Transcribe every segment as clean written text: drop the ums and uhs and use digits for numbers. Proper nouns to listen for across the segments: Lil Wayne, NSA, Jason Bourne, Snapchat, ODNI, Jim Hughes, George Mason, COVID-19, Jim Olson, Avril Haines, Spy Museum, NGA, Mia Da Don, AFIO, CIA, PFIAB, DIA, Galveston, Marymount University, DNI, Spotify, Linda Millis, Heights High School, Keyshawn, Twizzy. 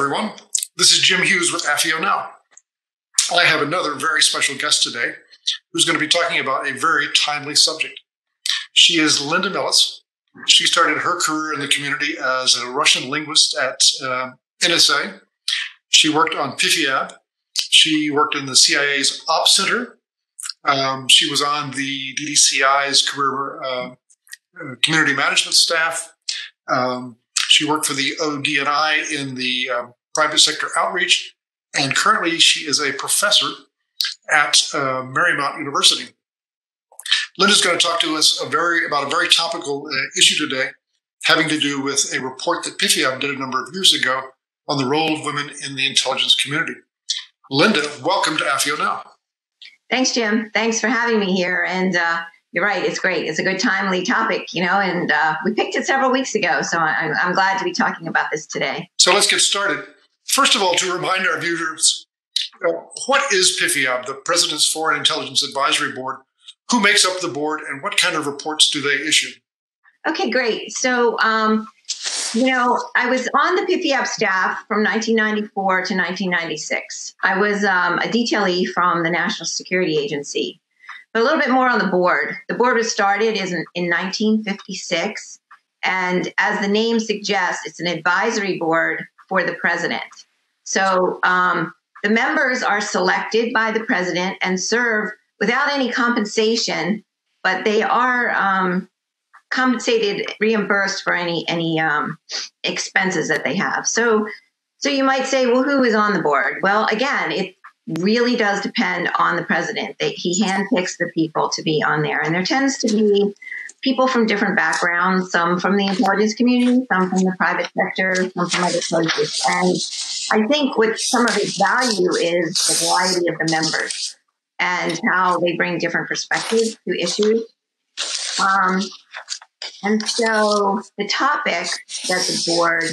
everyone. This is Jim Hughes with AFIO Now. I have another very special guest today who's going to be talking about a very timely subject. She is Linda Millis. She started her career in the community as a Russian linguist at NSA. She worked on PFIAB. She worked in the CIA's Ops Center. She was on the DDCI's career community management staff. She worked for the ODNI in the private sector outreach, and currently she is a professor at Marymount University. Linda's going to talk to us about a very topical issue today, having to do with a report that PFIAB did a number of years ago on the role of women in the intelligence community. Linda, welcome to AFIO Now. Thanks, Jim. Thanks for having me here. And you're right, it's great. It's a good timely topic, you know, and we picked it several weeks ago, so I'm glad to be talking about this today. So let's get started. First of all, to remind our viewers, what is PFIAB, the President's Foreign Intelligence Advisory Board? Who makes up the board, and what kind of reports do they issue? Okay, great. So, you know, I was on the PFIAB staff from 1994 to 1996. I was a detailee from the National Security Agency. But a little bit more on the board. The board was started in 1956, and as the name suggests, it's an advisory board for the president. So the members are selected by the president and serve without any compensation, but they are compensated, reimbursed for any expenses that they have. So you might say, well, who is on the board? Well, again, it really does depend on the president. He handpicks the people to be on there. And there tends to be people from different backgrounds, some from the intelligence community, some from the private sector, some from other places. And I think what some of its value is the variety of the members and how they bring different perspectives to issues. And so the topic that the board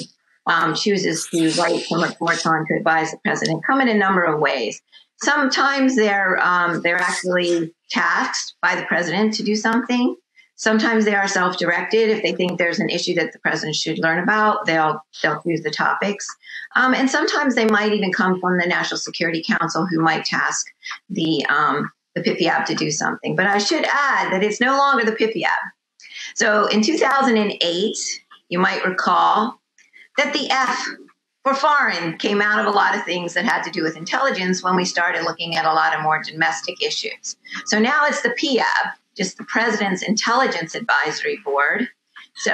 chooses to write some reports on to advise the president come in a number of ways. Sometimes they're actually tasked by the president to do something. Sometimes they are self-directed. If they think there's an issue that the president should learn about, they'll use the topics. And sometimes they might even come from the National Security Council, who might task the PFIAB to do something. But I should add that it's no longer the PFIAB. So in 2008, you might recall that the F for foreign came out of a lot of things that had to do with intelligence when we started looking at a lot of more domestic issues. So now it's the PFIAB, just the President's Intelligence Advisory Board. So,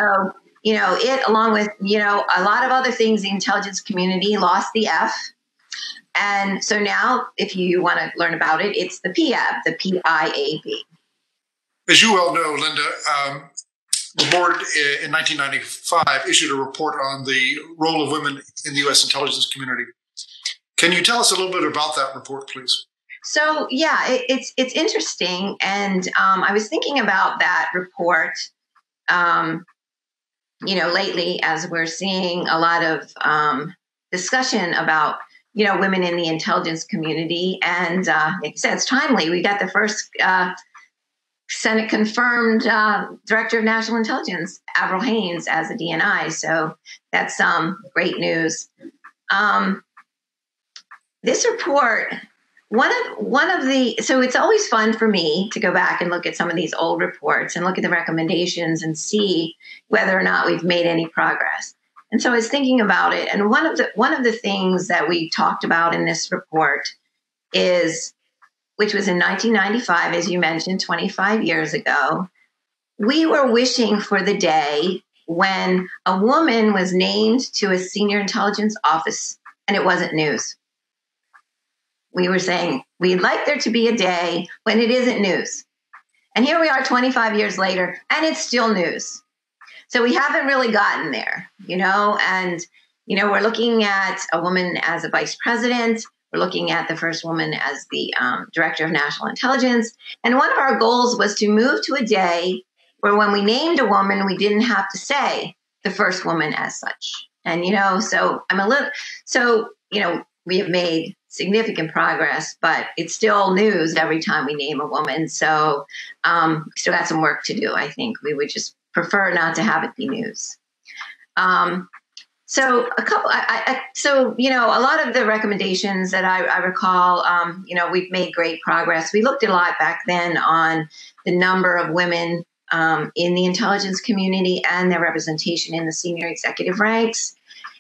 you know, it, along with, you know, a lot of other things, the intelligence community lost the F. And so now, if you want to learn about it, it's the PFIAB, the P-I-A-B. As you well know, Linda, the board in 1995 issued a report on the role of women in the U.S. intelligence community. Can you tell us a little bit about that report, please? So, yeah, it's interesting. And I was thinking about that report, you know, lately, as we're seeing a lot of discussion about, you know, women in the intelligence community. And like I said, it's timely. We got the first Senate confirmed Director of National Intelligence, Avril Haines, as a DNI. So that's great news. This report, so it's always fun for me to go back and look at some of these old reports and look at the recommendations and see whether or not we've made any progress. And so I was thinking about it, and one of the things that we talked about in this report is, which was in 1995, as you mentioned, 25 years ago, we were wishing for the day when a woman was named to a senior intelligence office and it wasn't news. We were saying, we'd like there to be a day when it isn't news. And here we are 25 years later, and it's still news. So we haven't really gotten there, you know, and, you know, we're looking at a woman as a vice president. We're looking at the first woman as the director of national intelligence. And one of our goals was to move to a day where when we named a woman, we didn't have to say the first woman as such. And, you know, so you know, we have made significant progress, but it's still news every time we name a woman. So still got some work to do, I think. We would just prefer not to have it be news. So a couple, so a lot of the recommendations that I recall, we've made great progress. We looked a lot back then on the number of women in the intelligence community and their representation in the senior executive ranks,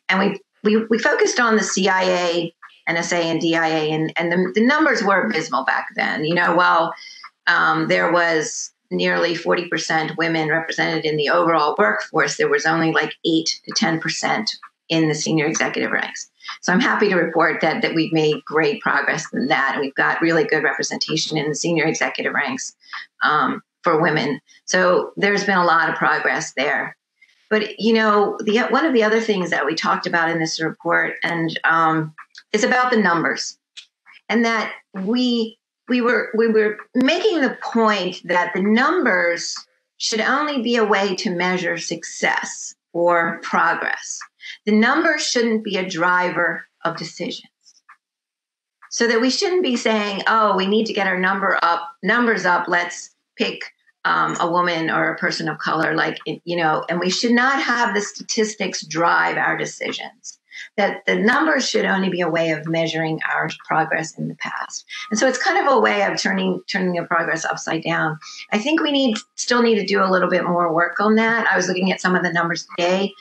and we focused on the CIA, NSA, and DIA, and the numbers were abysmal back then. There was nearly 40% women represented in the overall workforce, there was only like 8 to 10% in the senior executive ranks. So I'm happy to report that we've made great progress in that. And we've got really good representation in the senior executive ranks for women. So there's been a lot of progress there. But, one of the other things that we talked about in this report and is about the numbers, and that we were making the point that the numbers should only be a way to measure success or progress. The numbers shouldn't be a driver of decisions. So that we shouldn't be saying, oh, we need to get our numbers up, let's pick a woman or a person of color, and we should not have the statistics drive our decisions. That the numbers should only be a way of measuring our progress in the past. And so it's kind of a way of turning the progress upside down. I think we still need to do a little bit more work on that. I was looking at some of the numbers today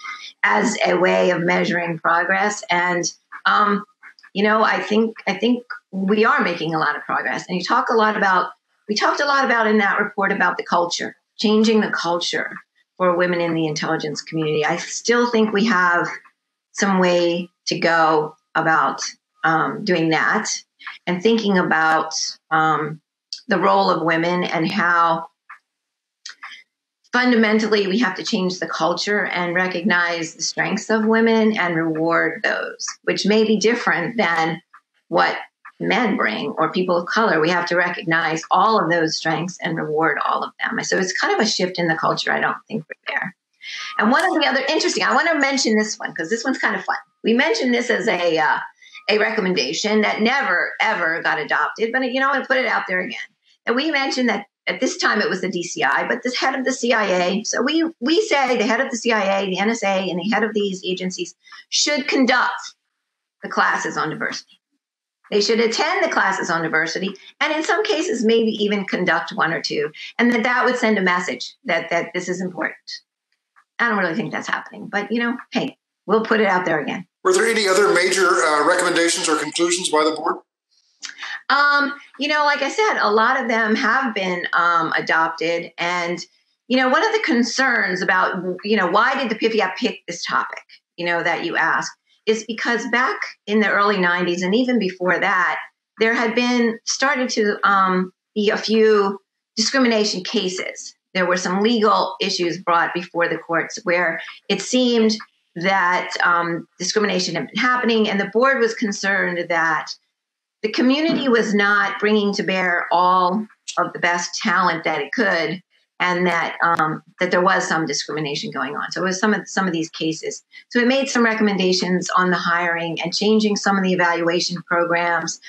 as a way of measuring progress. And, I think we are making a lot of progress. And we talked a lot about in that report about the culture, changing the culture for women in the intelligence community. I still think we have some way to go about doing that and thinking about the role of women and how fundamentally we have to change the culture and recognize the strengths of women and reward those, which may be different than what men bring or people of color. We have to recognize all of those strengths and reward all of them. So it's kind of a shift in the culture. I don't think we're there. And one of the other interesting, I want to mention this one because this one's kind of fun. We mentioned this as a recommendation that never, ever got adopted, but I'm going to put it out there again. And we mentioned that at this time it was the DCI, but the head of the CIA. So we say the head of the CIA, the NSA, and the head of these agencies should conduct the classes on diversity. They should attend the classes on diversity, and in some cases, maybe even conduct one or two. And that would send a message that this is important. I don't really think that's happening, but hey, we'll put it out there again. Were there any other major recommendations or conclusions by the board? Like I said, a lot of them have been adopted, and one of the concerns about why did the PFIAB pick this topic? That you asked is because back in the early '90s and even before that, there had been started to be a few discrimination cases. There were some legal issues brought before the courts where it seemed that discrimination had been happening, and the board was concerned that the community was not bringing to bear all of the best talent that it could, and that there was some discrimination going on. So it was some of these cases. So it made some recommendations on the hiring and changing some of the evaluation programs.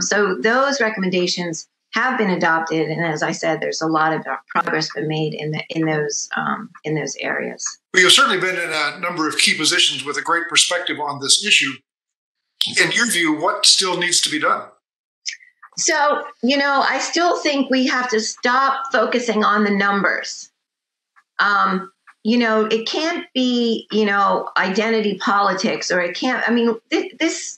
So those recommendations have been adopted, and as I said, there's a lot of progress been made in those areas. Well, you've certainly been in a number of key positions with a great perspective on this issue. In your view, what still needs to be done? So, I still think we have to stop focusing on the numbers. It can't be, identity politics, or it can't. I mean, this.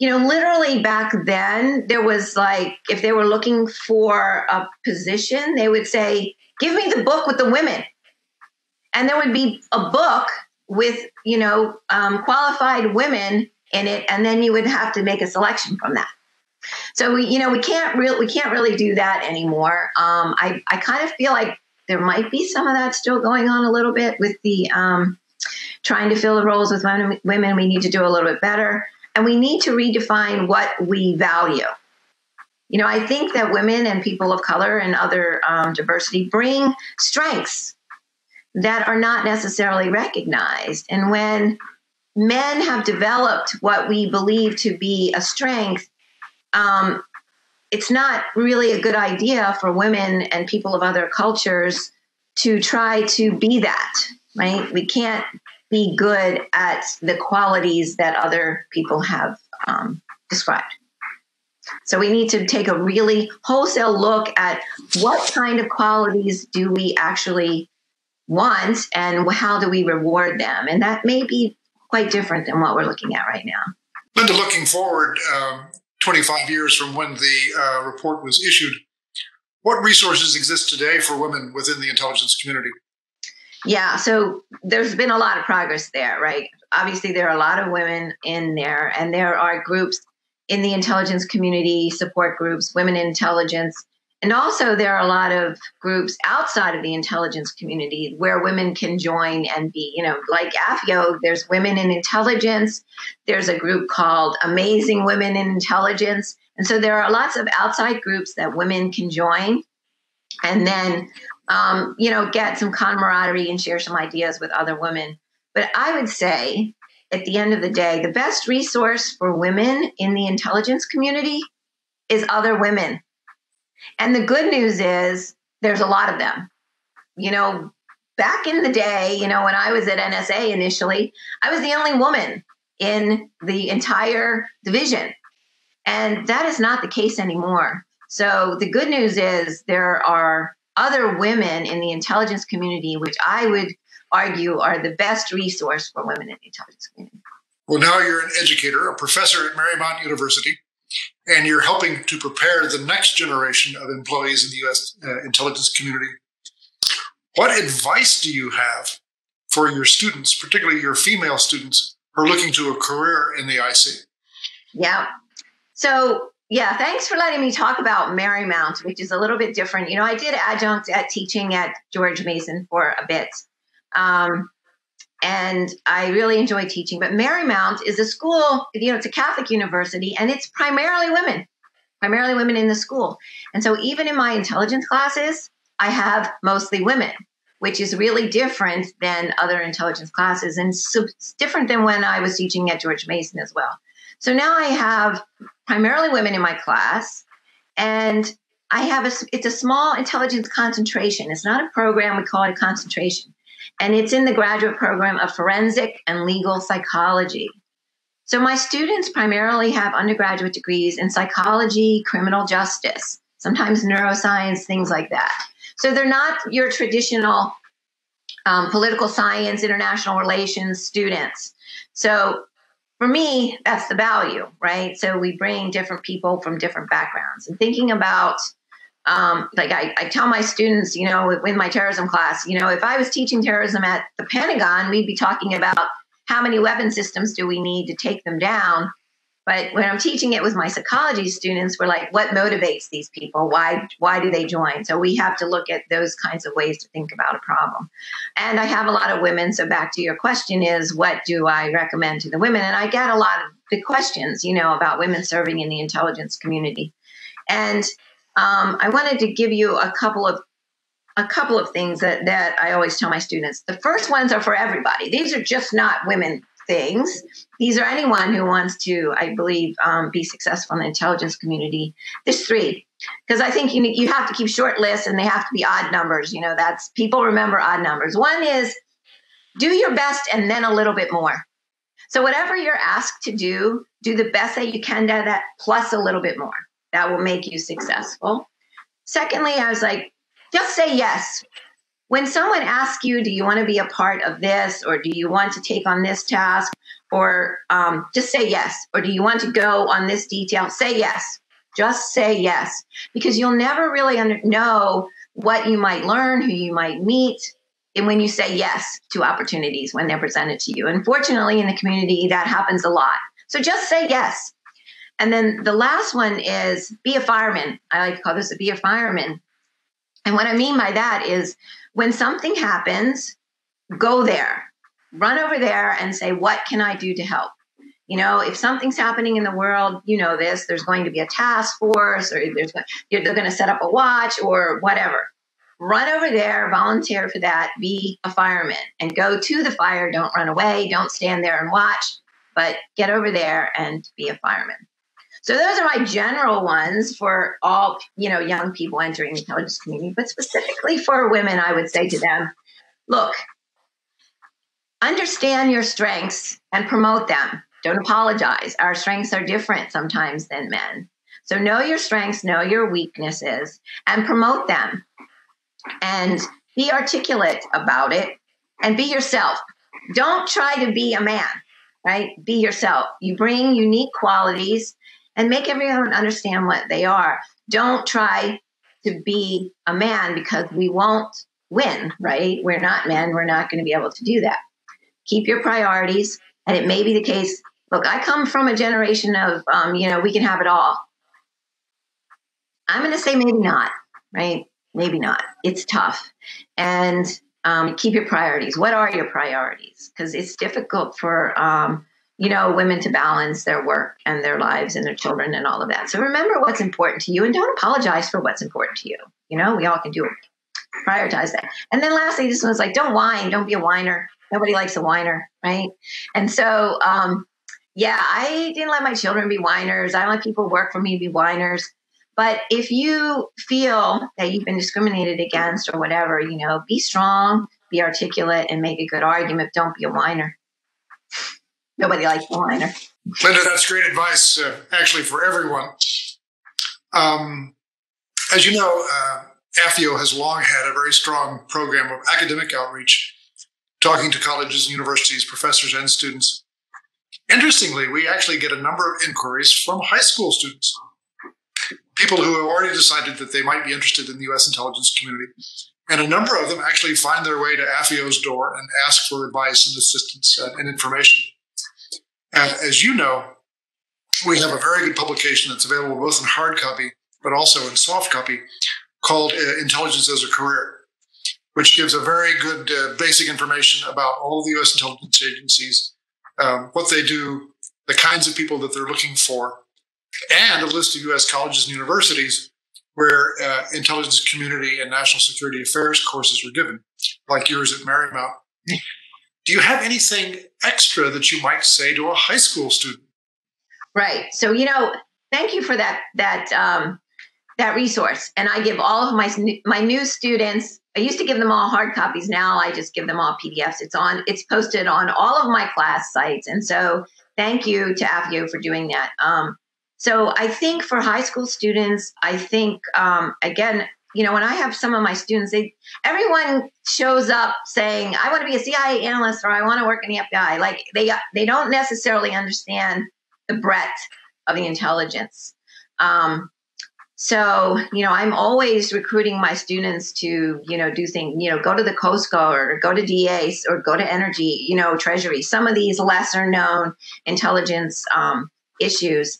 Literally back then, there was like, if they were looking for a position, they would say, give me the book with the women. And there would be a book with, qualified women in it. And then you would have to make a selection from that. So, we can't really do that anymore. I kind of feel like there might be some of that still going on a little bit with the trying to fill the roles with women. We need to do a little bit better. And we need to redefine what we value. I think that women and people of color and other diversity bring strengths that are not necessarily recognized. And when men have developed what we believe to be a strength, it's not really a good idea for women and people of other cultures to try to be that, right? We can't be good at the qualities that other people have described. So we need to take a really wholesale look at what kind of qualities do we actually want and how do we reward them. And that may be quite different than what we're looking at right now. Linda, looking forward 25 years from when the report was issued, what resources exist today for women within the intelligence community? Yeah, so there's been a lot of progress there, right? Obviously, there are a lot of women in there, and there are groups in the intelligence community, support groups, women in intelligence. And also there are a lot of groups outside of the intelligence community where women can join and be, you know, like AFIO, there's Women in Intelligence. There's a group called Amazing Women in Intelligence. And so there are lots of outside groups that women can join and then, you know, get some camaraderie and share some ideas with other women. But I would say at the end of the day, the best resource for women in the intelligence community is other women. And the good news is there's a lot of them. You know, back in the day, you know, when I was at NSA initially, I was the only woman in the entire division. And that is not the case anymore. So the good news is there are other women in the intelligence community, which I would argue are the best resource for women in the intelligence community. Well, now you're an educator, a professor at Marymount University, and you're helping to prepare the next generation of employees in the U.S. Intelligence community. What advice do you have for your students, particularly your female students, who are looking to a career in the IC? Yeah. So, yeah, thanks for letting me talk about Marymount, which is a little bit different. You know, I did adjunct teaching at George Mason for a bit, and I really enjoy teaching. But Marymount is a school, you know, it's a Catholic university, and it's primarily women in the school. And so even in my intelligence classes, I have mostly women, which is really different than other intelligence classes, and it's different than when I was teaching at George Mason as well. So now I have primarily women in my class, and I have it's a small intelligence concentration. It's not a program, we call it a concentration. And it's in the graduate program of forensic and legal psychology. So my students primarily have undergraduate degrees in psychology, criminal justice, sometimes neuroscience, things like that. So they're not your traditional political science, international relations students. So for me, that's the value, right? So we bring different people from different backgrounds. And thinking about like I tell my students, you know, with my terrorism class, you know, if I was teaching terrorism at the Pentagon, we'd be talking about how many weapon systems do we need to take them down. But when I'm teaching it with my psychology students, we're like, what motivates these people? Why do they join? So we have to look at those kinds of ways to think about a problem. And I have a lot of women. So back to your question is, what do I recommend to the women? And I get a lot of big questions, you know, about women serving in the intelligence community. And I wanted to give you a couple of things that I always tell my students. The first ones are for everybody. These are just not women things. These are anyone who wants to, I believe, be successful in the intelligence community. There's three, because I think you have to keep short lists, and they have to be odd numbers. You know, that's people remember odd numbers. One is do your best and then a little bit more. So whatever you're asked to do, do the best that you can do that plus a little bit more. That will make you successful. Secondly, I was like, just say yes. When someone asks you, do you want to be a part of this, or do you want to take on this task, or just say yes, or do you want to go on this detail? Say yes. Just say yes, because you'll never really know what you might learn, who you might meet, and when you say yes to opportunities when they're presented to you. And fortunately, in the community, that happens a lot. So just say yes. And then the last one is be a fireman. I like to call this be a fireman. And what I mean by that is when something happens, go there, run over there and say, what can I do to help? You know, if something's happening in the world, you know this, there's going to be a task force, or they're going to set up a watch or whatever. Run over there, volunteer for that, be a fireman and go to the fire. Don't run away. Don't stand there and watch, but get over there and be a fireman. So those are my general ones for all, you know, young people entering the intelligence community, but specifically for women, I would say to them, look, Understand your strengths and promote them. Don't apologize. Our strengths are different sometimes than men. So know your strengths, know your weaknesses, and promote them. And be articulate about it and be yourself. Don't try to be a man, right? Be yourself. You bring unique qualities and make everyone understand what they are. Don't try to be a man because we won't win, right? We're not men. We're not going to be able to do that. Keep your priorities. And it may be the case. Look, I come from a generation of, we can have it all. I'm going to say maybe not, right? Maybe not. It's tough. And keep your priorities. What are your priorities? Because it's difficult for, women to balance their work and their lives and their children and all of that. So remember what's important to you and don't apologize for what's important to you. You know, we all can do it. Prioritize that. And then lastly, this one's like, don't whine. Don't be a whiner. Nobody likes a whiner, right? And so, I didn't let my children be whiners. I don't let people work for me to be whiners. But if you feel that you've been discriminated against or whatever, be strong, be articulate, and make a good argument. Don't be a whiner. Nobody likes a whiner. Linda, that's great advice, actually, for everyone. As you know, AFIO has long had a very strong program of academic outreach, talking to colleges and universities, professors and students. Interestingly, we actually get a number of inquiries from high school students, people who have already decided that they might be interested in the U.S. intelligence community. And a number of them actually find their way to AFIO's door and ask for advice and assistance and information. And as you know, we have a very good publication that's available both in hard copy, but also in soft copy, called Intelligence as a Career, which gives a very good basic information about all the U.S. intelligence agencies, what they do, the kinds of people that they're looking for, and a list of U.S. colleges and universities where intelligence community and national security affairs courses are given, like yours at Marymount. Do you have anything extra that you might say to a high school student? Right. So, thank you for that resource. And I give all of my new students, I used to give them all hard copies. Now I just give them all PDFs. It's posted on all of my class sites. And so thank you to AFIO for doing that. So I think for high school students, I think, when I have some of my students, everyone shows up saying, I want to be a CIA analyst or I want to work in the FBI. Like they don't necessarily understand the breadth of the intelligence. So, I'm always recruiting my students to, do things, go to the Coast Guard or go to DAs or go to Energy, Treasury, some of these lesser known intelligence issues.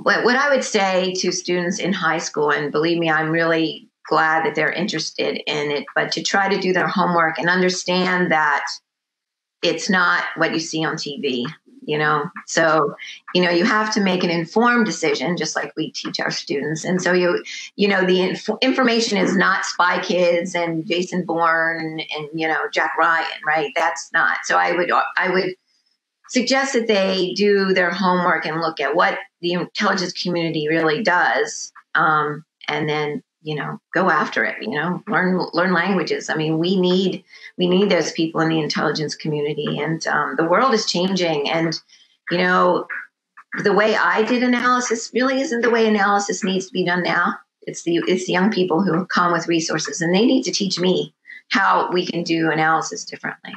What I would say to students in high school, and believe me, I'm really glad that they're interested in it, but to try to do their homework and understand that it's not what you see on TV, So, you have to make an informed decision, just like we teach our students. And so, the information is not Spy Kids and Jason Bourne and, Jack Ryan, right? That's not. So I would suggest that they do their homework and look at what the intelligence community really does, and then go after it. Learn languages. I mean, we need those people in the intelligence community, and the world is changing. And the way I did analysis really isn't the way analysis needs to be done now. It's the young people who come with resources, and they need to teach me how we can do analysis differently.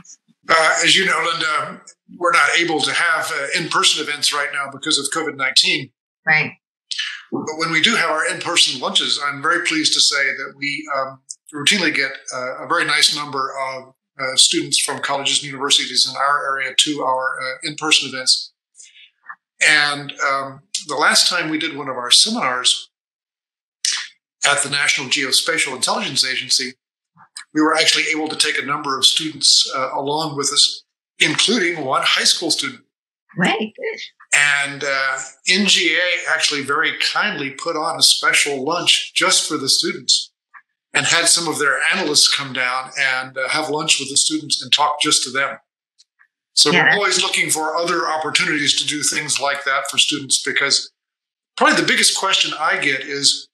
As you know, Linda, we're not able to have in-person events right now because of COVID-19. Right. But when we do have our in-person lunches, I'm very pleased to say that we routinely get a very nice number of students from colleges and universities in our area to our in-person events. And the last time we did one of our seminars at the National Geospatial Intelligence Agency, we were actually able to take a number of students along with us, including one high school student. Right. And NGA actually very kindly put on a special lunch just for the students and had some of their analysts come down and have lunch with the students and talk just to them. So we're always looking for other opportunities to do things like that for students, because probably the biggest question I get is,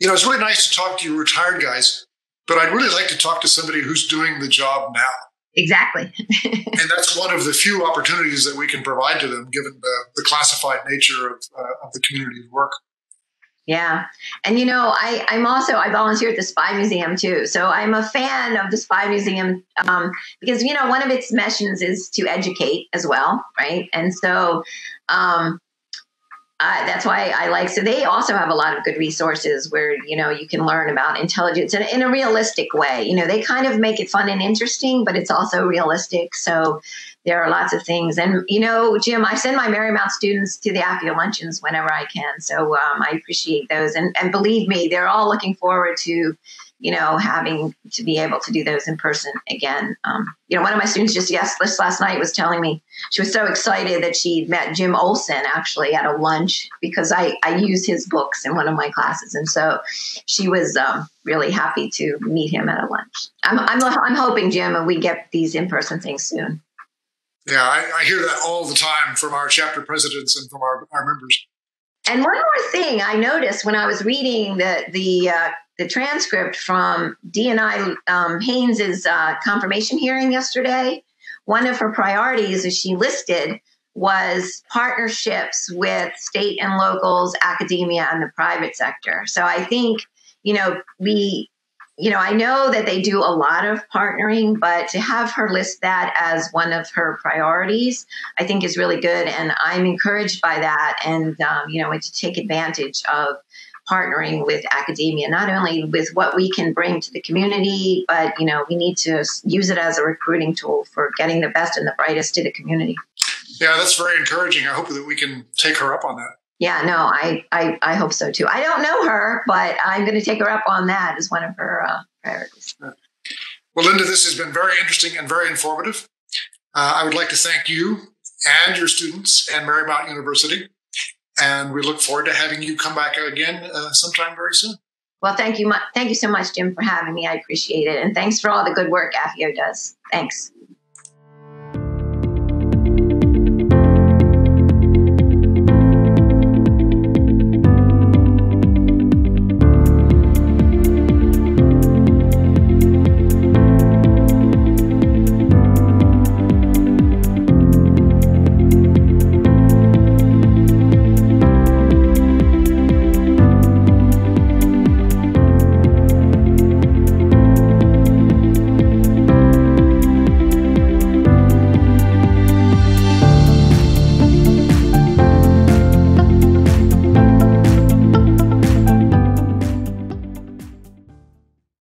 it's really nice to talk to you retired guys, But I'd really like to talk to somebody who's doing the job now. Exactly. And that's one of the few opportunities that we can provide to them, given the classified nature of the community of work. Yeah. And, you know, I volunteer at the Spy Museum, too. So I'm a fan of the Spy Museum because, you know, one of its missions is to educate as well. Right. And so that's why I like. So they also have a lot of good resources where, you know, you can learn about intelligence in a realistic way. You know, they kind of make it fun and interesting, but it's also realistic. So there are lots of things. And, you know, Jim, I send my Marymount students to the AFIO luncheons whenever I can. So I appreciate those. And believe me, they're all looking forward to, you know, having to be able to do those in person again. You know, one of my students just last night was telling me she was so excited that she met Jim Olson actually at a lunch because I use his books in one of my classes. And so she was really happy to meet him at a lunch. I'm hoping, Jim, we get these in-person things soon. Yeah, I hear that all the time from our chapter presidents and from our members. And one more thing I noticed when I was reading the transcript from DNI Haines's confirmation hearing yesterday, one of her priorities as she listed was partnerships with state and locals, academia, and the private sector. So I think, you know, I know that they do a lot of partnering, but to have her list that as one of her priorities, I think is really good. And I'm encouraged by that. And, you know, to take advantage of partnering with academia, not only with what we can bring to the community, but, you know, we need to use it as a recruiting tool for getting the best and the brightest to the community. Yeah, that's very encouraging. I hope that we can take her up on that. Yeah, no, I hope so, too. I don't know her, but I'm going to take her up on that as one of her priorities. Well, Linda, this has been very interesting and very informative. I would like to thank you and your students and Marymount University. And we look forward to having you come back again sometime very soon. Well, thank you so much, Jim, for having me. I appreciate it. And thanks for all the good work AFIO does. Thanks.